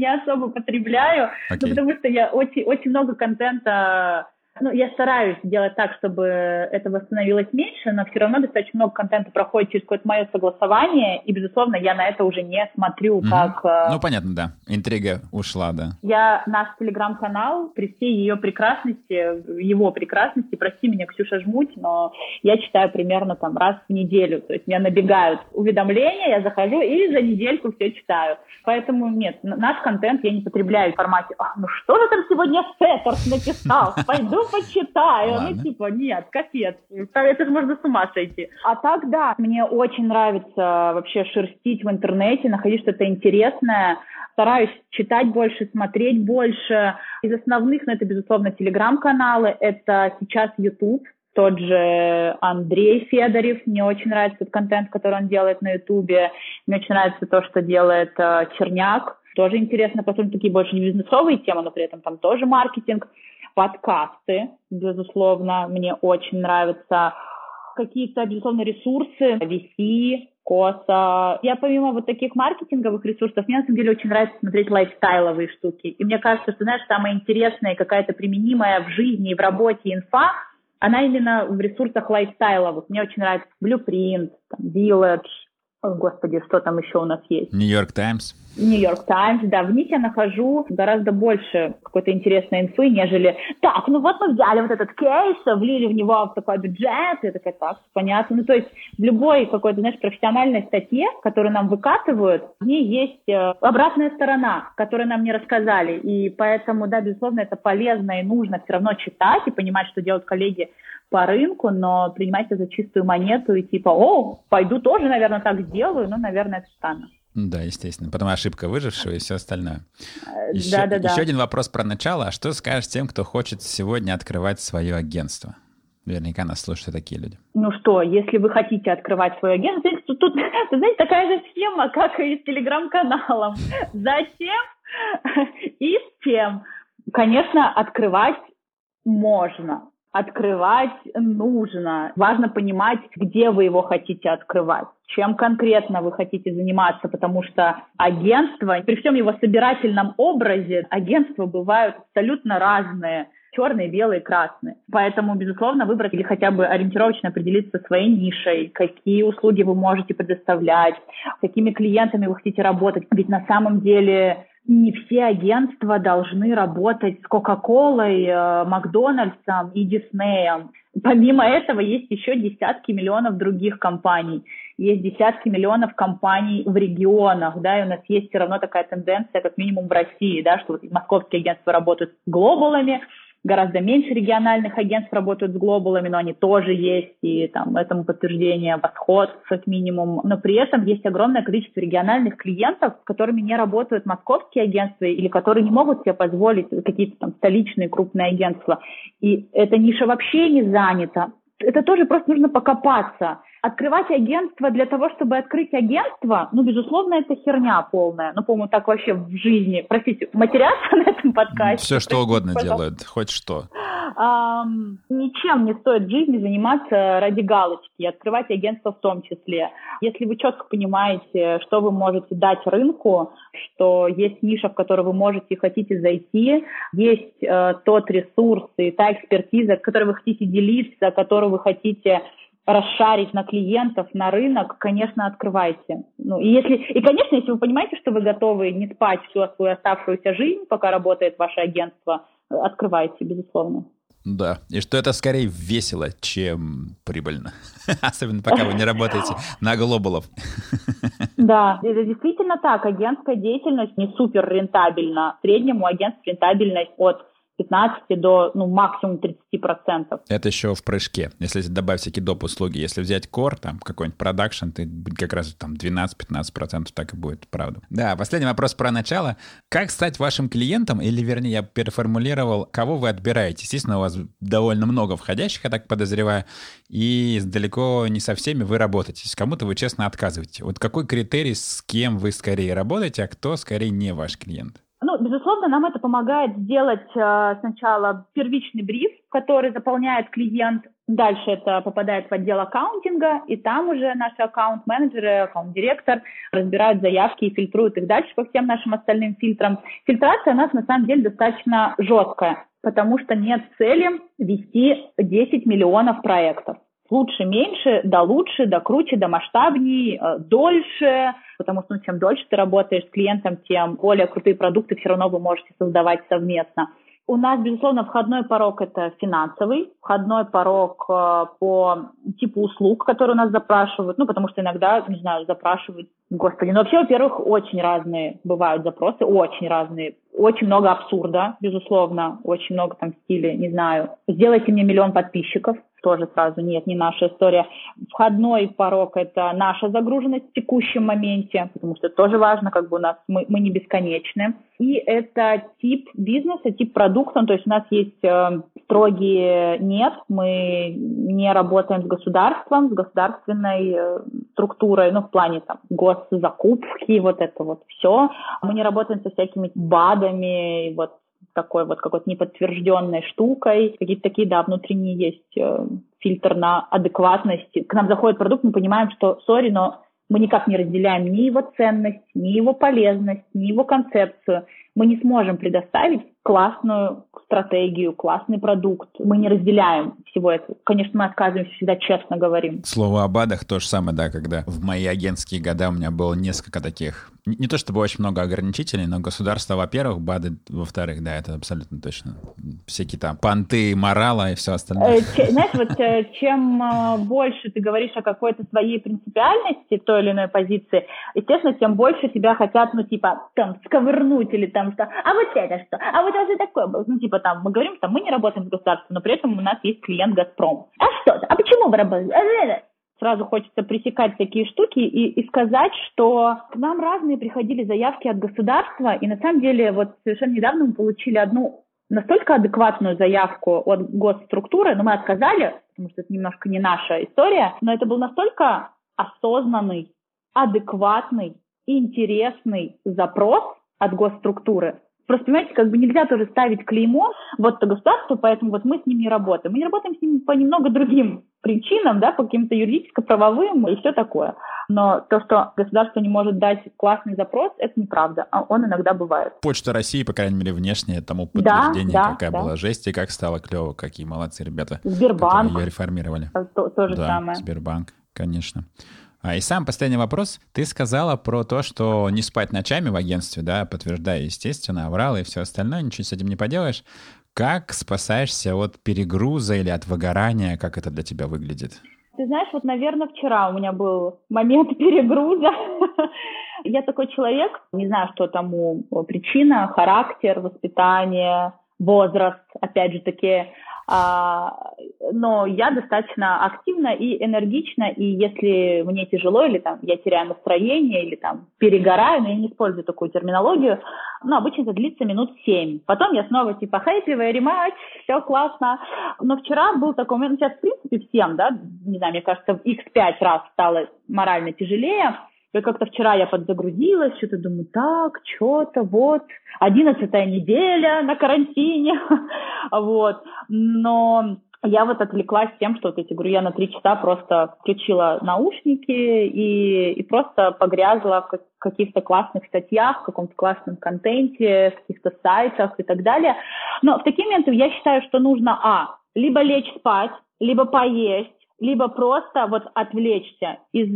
особо потребляю, ну, потому что я очень много контента... Ну, я стараюсь делать так, чтобы этого становилось меньше, но все равно достаточно много контента проходит через какое-то мое согласование, и, безусловно, я на это уже не смотрю, как... Ну, понятно, да. Интрига ушла, да. Я наш телеграм-канал, при всей ее прекрасности, его прекрасности, прости меня, Ксюша Жмудь, но я читаю примерно там раз в неделю, то есть меня набегают уведомления, я захожу и за недельку все читаю. Поэтому, нет, наш контент я не потребляю в формате «Ну что же там сегодня Сеттерс написал? Пойду почитаю». Ладно. Ну, типа, нет, капец. Это же можно с ума сойти. А так, да, мне очень нравится вообще шерстить в интернете, находить что-то интересное. Стараюсь читать больше, смотреть больше. Из основных, ну, это, безусловно, телеграм-каналы, это сейчас YouTube. Тот же Андрей Федорев, мне очень нравится тот контент, который он делает на Ютубе. Мне очень нравится то, что делает Черняк. Тоже интересно, потому что такие больше не бизнесовые темы, но при этом там тоже маркетинг. Подкасты, безусловно, мне очень нравятся. Какие-то, безусловно, ресурсы, VC, Коса. Я помимо вот таких маркетинговых ресурсов, мне на самом деле очень нравится смотреть лайфстайловые штуки. И мне кажется, что, знаешь, самая интересная, какая-то применимая в жизни и в работе инфа, она именно в ресурсах лайфстайловых. Мне очень нравится Блюпринт, Village. О, господи, что там еще у нас есть? New York Times, да, в них я нахожу гораздо больше какой-то интересной инфы, нежели так, ну вот мы взяли вот этот кейс, влили в него в такой бюджет, и такая, так, понятно. Ну, то есть в любой какой-то, знаешь, профессиональной статье, которую нам выкатывают, в ней есть обратная сторона, которую нам не рассказали, и поэтому, да, безусловно, это полезно и нужно все равно читать и понимать, что делают коллеги по рынку, но принимать это за чистую монету и типа, о, пойду тоже, наверное, так сделаю, ну, наверное, это странно. Да, естественно. Потом ошибка выжившего и все остальное. Еще один вопрос про начало. А что скажешь тем, кто хочет сегодня открывать свое агентство? Наверняка нас слушают такие люди. Ну что, если вы хотите открывать свое агентство, то тут, знаете, такая же схема, как и с телеграм-каналом. Зачем и с чем? Конечно, открывать можно. Открывать нужно. Важно понимать, где вы его хотите открывать, чем конкретно вы хотите заниматься, потому что агентства, при всем его собирательном образе, агентства бывают абсолютно разные. Черные, белые, красные. Поэтому, безусловно, выбрать или хотя бы ориентировочно определиться своей нишей, какие услуги вы можете предоставлять, с какими клиентами вы хотите работать. Ведь на самом деле не все агентства должны работать с Кока-Колой, Макдональдсом и Диснеем. Помимо этого есть еще десятки миллионов других компаний. Есть десятки миллионов компаний в регионах, да, и у нас есть все равно такая тенденция, как минимум в России, да, что вот московские агентства работают с глобалами, гораздо меньше региональных агентств работают с глобалами, но они тоже есть, и там этому подтверждение «Восход» как минимум. Но при этом есть огромное количество региональных клиентов, с которыми не работают московские агентства или которые не могут себе позволить какие-то там столичные крупные агентства. И эта ниша вообще не занята. Это тоже просто нужно покопаться. Открывать агентство для того, чтобы открыть агентство, ну, безусловно, это херня полная. Ну, по-моему, так вообще в жизни. Простите, матерятся на этом подкасте. Все, что угодно делают, хоть что. Ничем не стоит в жизни заниматься ради галочки, открывать агентство в том числе. Если вы четко понимаете, что вы можете дать рынку, что есть ниша, в которую вы можете и хотите зайти, есть тот ресурс и та экспертиза, которой вы хотите делиться, которую вы хотите расшарить на клиентов, на рынок, конечно, открывайте. Ну, и, конечно, если вы понимаете, что вы готовы не спать всю свою оставшуюся жизнь, пока работает ваше агентство, открывайте, безусловно. Да, и что это скорее весело, чем прибыльно. Особенно пока вы не работаете на глобалов. Да, это действительно так. Агентская деятельность не супер рентабельна. В среднем у агентств рентабельность от 15 до, ну, максимум 30%. Это еще в прыжке. Если добавить всякие доп. Услуги, если взять кор, там, какой-нибудь продакшн, ты как раз там 12-15% так и будет, правда. Да, последний вопрос про начало. Как стать вашим клиентом, или, вернее, я переформулировал, кого вы отбираете? Естественно, у вас довольно много входящих, я так подозреваю, и далеко не со всеми вы работаете. Кому-то вы честно отказываете. Вот какой критерий, с кем вы скорее работаете, а кто скорее не ваш клиент? Ну, безусловно, нам это помогает сделать сначала первичный бриф, который заполняет клиент. Дальше это попадает в отдел аккаунтинга, и там уже наши аккаунт-менеджеры, аккаунт-директор разбирают заявки и фильтруют их дальше по всем нашим остальным фильтрам. Фильтрация у нас на самом деле достаточно жесткая, потому что нет цели вести 10 миллионов проектов. Лучше, меньше, да лучше, да круче, да масштабнее, дольше, потому что, ну, чем дольше ты работаешь с клиентом, тем более крутые продукты все равно вы можете создавать совместно. У нас, безусловно, входной порог – это финансовый, входной порог по типу услуг, которые у нас запрашивают, ну, потому что иногда, не знаю, запрашивают, господи, но вообще, во-первых, очень разные бывают запросы, очень разные, очень много абсурда, безусловно, очень много там стилей, не знаю, сделайте мне 1 миллион подписчиков, тоже сразу нет, не наша история. Входной порог – это наша загруженность в текущем моменте, потому что тоже важно, как бы у нас мы не бесконечны. И это тип бизнеса, тип продукта, то есть у нас есть строгие «нет», мы не работаем с государством, с государственной структурой, ну, в плане там госзакупки, вот это вот все. Мы не работаем со всякими БАДами, и вот такой вот какой-то неподтвержденной штукой. Какие-то такие, да, внутренние есть фильтр на адекватность. К нам заходит продукт, мы понимаем, что, сори, но мы никак не разделяем ни его ценность, ни его полезность, ни его концепцию. Мы не сможем предоставить классную стратегию, классный продукт. Мы не разделяем всего этого. Конечно, мы отказываемся, всегда честно говорим. Слово о БАДах то же самое, да, когда в мои агентские года у меня было несколько таких. Не то чтобы очень много ограничителей, но государство, во-первых, БАДы, во-вторых, да, это абсолютно точно. Всякие там понты, морала и все остальное. Знаешь, вот чем больше ты говоришь о какой-то своей принципиальности, той или иной позиции, естественно, тем больше тебя хотят, ну, типа, там, сковырнуть или там, что, а вот это что, а вот это такое было. Ну, типа, там, мы говорим, что мы не работаем с государством, но при этом у нас есть клиент «Газпром». А что? А почему вы работаете? Сразу хочется пресекать такие штуки и сказать, что к нам разные приходили заявки от государства, и на самом деле вот совершенно недавно мы получили одну настолько адекватную заявку от госструктуры, но мы отказали, потому что это немножко не наша история, но это был настолько осознанный, адекватный, интересный запрос от госструктуры, Просто, понимаете, как бы нельзя тоже ставить клеймо, вот это государство, поэтому вот мы с ним не работаем. Мы не работаем с ним по немного другим причинам, да, по каким-то юридическо-правовым и все такое. Но то, что государство не может дать классный запрос, это неправда. Он иногда бывает. Почта России, по крайней мере, внешне тому подтверждение, какая была жесть и как стало клево. Какие молодцы ребята. Сбербанк. Которые ее реформировали. То же самое. Сбербанк, конечно. И сам последний вопрос. Ты сказала про то, что не спать ночами в агентстве, да, подтверждая, естественно, авралы и все остальное, ничего с этим не поделаешь. Как спасаешься от перегруза или от выгорания? Как это для тебя выглядит? Ты знаешь, вот, наверное, вчера у меня был момент перегруза. Я такой человек, не знаю, что тому причина, характер, воспитание, возраст, опять же таки. Но я достаточно активна и энергична, и если мне тяжело, или там я теряю настроение, или там перегораю, но я не использую такую терминологию, но обычно это длится минут 7. Потом я снова типа хайпливая, рематч, все классно. Но вчера был такой момент, сейчас в принципе всем, да, не знаю, мне кажется, в x5 раз стало морально тяжелее. И как-то вчера я подзагрузилась, что-то думаю, так, что-то, вот, 11-я неделя на карантине, вот. Но я вот отвлеклась тем, что вот эти, говорю, я на 3 часа просто включила наушники и просто погрязла в каких-то классных статьях, в каком-то классном контенте, в каких-то сайтах и так далее. Но в такие моменты я считаю, что нужно, либо лечь спать, либо поесть, либо просто вот отвлечься из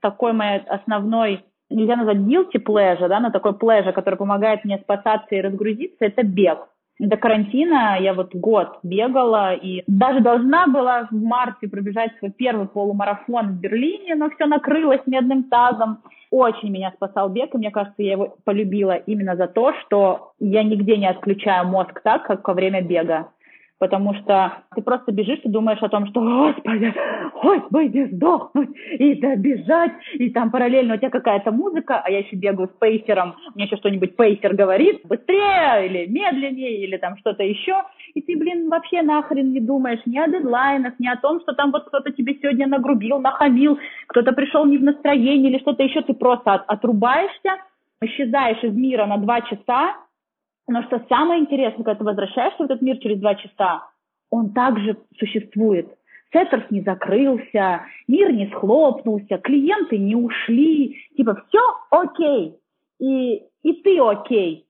такой моей основной, нельзя назвать guilty pleasure, да, но такой pleasure, который помогает мне спасаться и разгрузиться, это бег. До карантина я вот год бегала и даже должна была в марте пробежать свой первый полумарафон в Берлине, но все накрылось медным тазом. Очень меня спасал бег, и мне кажется, я его полюбила именно за то, что я нигде не отключаю мозг так, как во время бега. Потому что ты просто бежишь и думаешь о том, что «Господи, сдохнуть и добежать!» И там параллельно у тебя какая-то музыка, а я еще бегаю с пейсером, мне еще что-нибудь пейсер говорит «быстрее» или «медленнее» или там что-то еще. И ты, блин, вообще нахрен не думаешь ни о дедлайнах, ни о том, что там вот кто-то тебе сегодня нагрубил, нахамил, кто-то пришел не в настроении или что-то еще. Ты просто отрубаешься, исчезаешь из мира на 2 часа. Но что самое интересное, когда ты возвращаешься в этот мир через 2 часа, он также существует. Сеттерс не закрылся, мир не схлопнулся, клиенты не ушли. Типа все окей, и ты окей,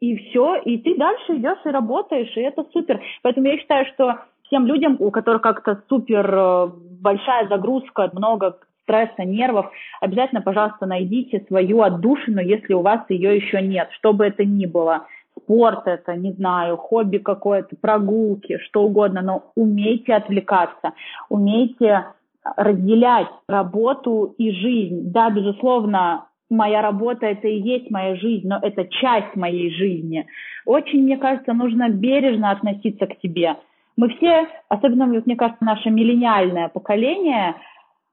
и все, и ты дальше идешь и работаешь, и это супер. Поэтому я считаю, что всем людям, у которых как-то супер большая загрузка, много стресса, нервов, обязательно, пожалуйста, найдите свою отдушину, если у вас ее еще нет, что бы это ни было. Спорт это, не знаю, хобби какое-то, прогулки, что угодно, но умейте отвлекаться, умейте разделять работу и жизнь. Да, безусловно, моя работа это и есть моя жизнь, но это часть моей жизни. Очень, мне кажется, нужно бережно относиться к себе. Мы все, особенно, мне кажется, наше миллениальное поколение,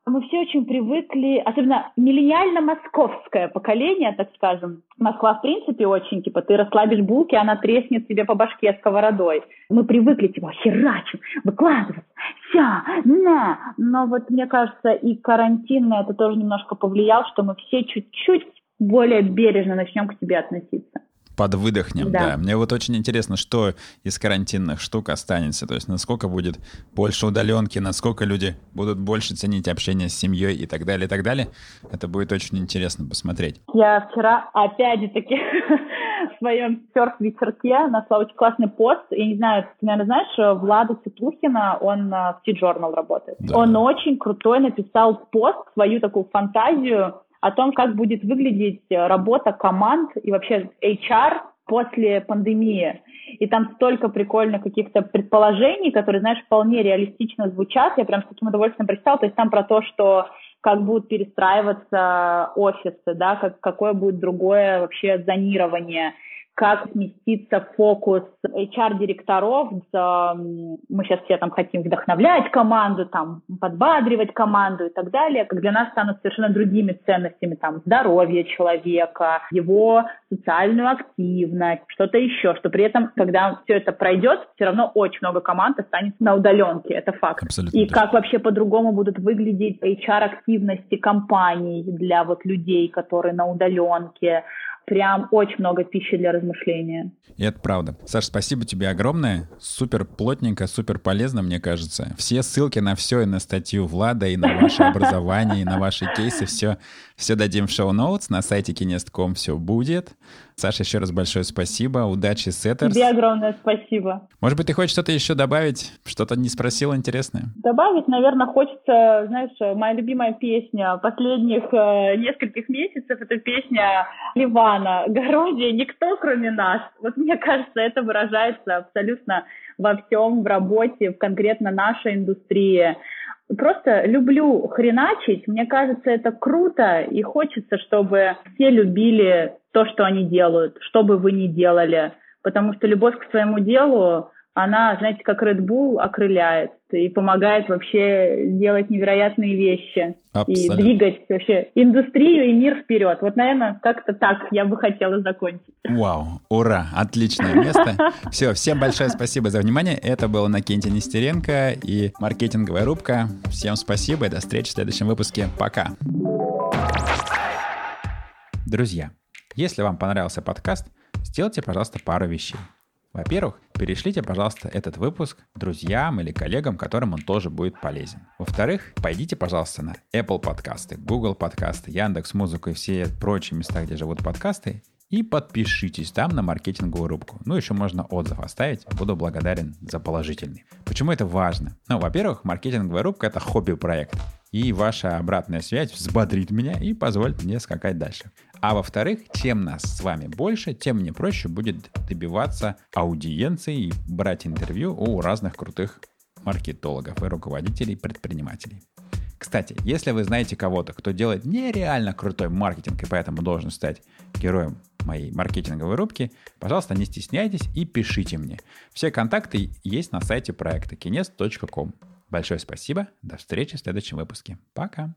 мы все очень привыкли, особенно миллениально-московское поколение, так скажем. Москва, в принципе, очень, типа, ты расслабишь булки, она треснет тебе по башке сковородой. Мы привыкли, типа, херачим, выкладываться, все, на. Но вот, мне кажется, и карантин на это тоже немножко повлиял, что мы все чуть-чуть более бережно начнем к себе относиться. Подвыдохнем, да. Мне вот очень интересно, что из карантинных штук останется. То есть насколько будет больше удаленки, насколько люди будут больше ценить общение с семьей и так далее, и так далее. Это будет очень интересно посмотреть. Я вчера опять же таки в своем серф-вечерке нашла очень классный пост. Я не знаю, ты, наверное, знаешь, Влада Светлухина, он в T-Journal работает. Да. Он очень крутой написал пост, свою такую фантазию, о том, как будет выглядеть работа команд и вообще HR после пандемии. И там столько прикольно каких-то предположений, которые, знаешь, вполне реалистично звучат. Я прям с таким удовольствием прочитала. То есть там про то, что как будут перестраиваться офисы, да, какое будет другое вообще зонирование, как сместится фокус HR-директоров. Мы сейчас все там хотим вдохновлять команду, там, подбадривать команду и так далее. Как для нас станут совершенно другими ценностями там, здоровье человека, его социальную активность, что-то еще. Что при этом, когда все это пройдет, все равно очень много команд останется на удаленке. Это факт. Абсолютно. И как вообще по-другому будут выглядеть HR-активности компаний для вот людей, которые на удаленке. прям очень много пищи для размышления. И это правда. Саша, спасибо тебе огромное. Супер плотненько, супер полезно, мне кажется. Все ссылки на все, и на статью Влада, и на ваше образование, и на ваши кейсы, все дадим в шоу-ноутс. На сайте kenest.com все будет. Саша, еще раз большое спасибо. Удачи, Setters. Тебе огромное спасибо. Может быть, ты хочешь что-то еще добавить? Что-то не спросила интересное? Добавить, наверное, хочется, знаешь, моя любимая песня последних нескольких месяцев, это песня Ливана «Городие, никто кроме нас». Вот мне кажется, это выражается абсолютно во всем, в работе, в конкретно нашей индустрии. Просто люблю хреначить, мне кажется, это круто, и хочется, чтобы все любили то, что они делают, что бы вы ни делали, потому что любовь к своему делу, она, знаете, как Red Bull окрыляет и помогает вообще делать невероятные вещи. Абсолютно. И двигать вообще индустрию и мир вперед. Вот, наверное, как-то так я бы хотела закончить. Вау, ура, отличное место. Все, всем большое спасибо за внимание. Это был Иннокентий Нестеренко и маркетинговая рубка. Всем спасибо и до встречи в следующем выпуске. Пока. Друзья, если вам понравился подкаст, сделайте, пожалуйста, пару вещей. Во-первых, перешлите, пожалуйста, этот выпуск друзьям или коллегам, которым он тоже будет полезен. Во-вторых, пойдите, пожалуйста, на Apple подкасты, Google подкасты, Яндекс.Музыку и все прочие места, где живут подкасты, и подпишитесь там на маркетинговую рубку. Ну, еще можно отзыв оставить, буду благодарен за положительный. Почему это важно? Ну, во-первых, маркетинговая рубка — это хобби-проект, и ваша обратная связь взбодрит меня и позволит мне скакать дальше. А во-вторых, чем нас с вами больше, тем мне проще будет добиваться аудиенции и брать интервью у разных крутых маркетологов и руководителей, предпринимателей. Кстати, если вы знаете кого-то, кто делает нереально крутой маркетинг и поэтому должен стать героем моей маркетинговой рубки, пожалуйста, не стесняйтесь и пишите мне. Все контакты есть на сайте проекта kenest.com. Большое спасибо, до встречи в следующем выпуске. Пока!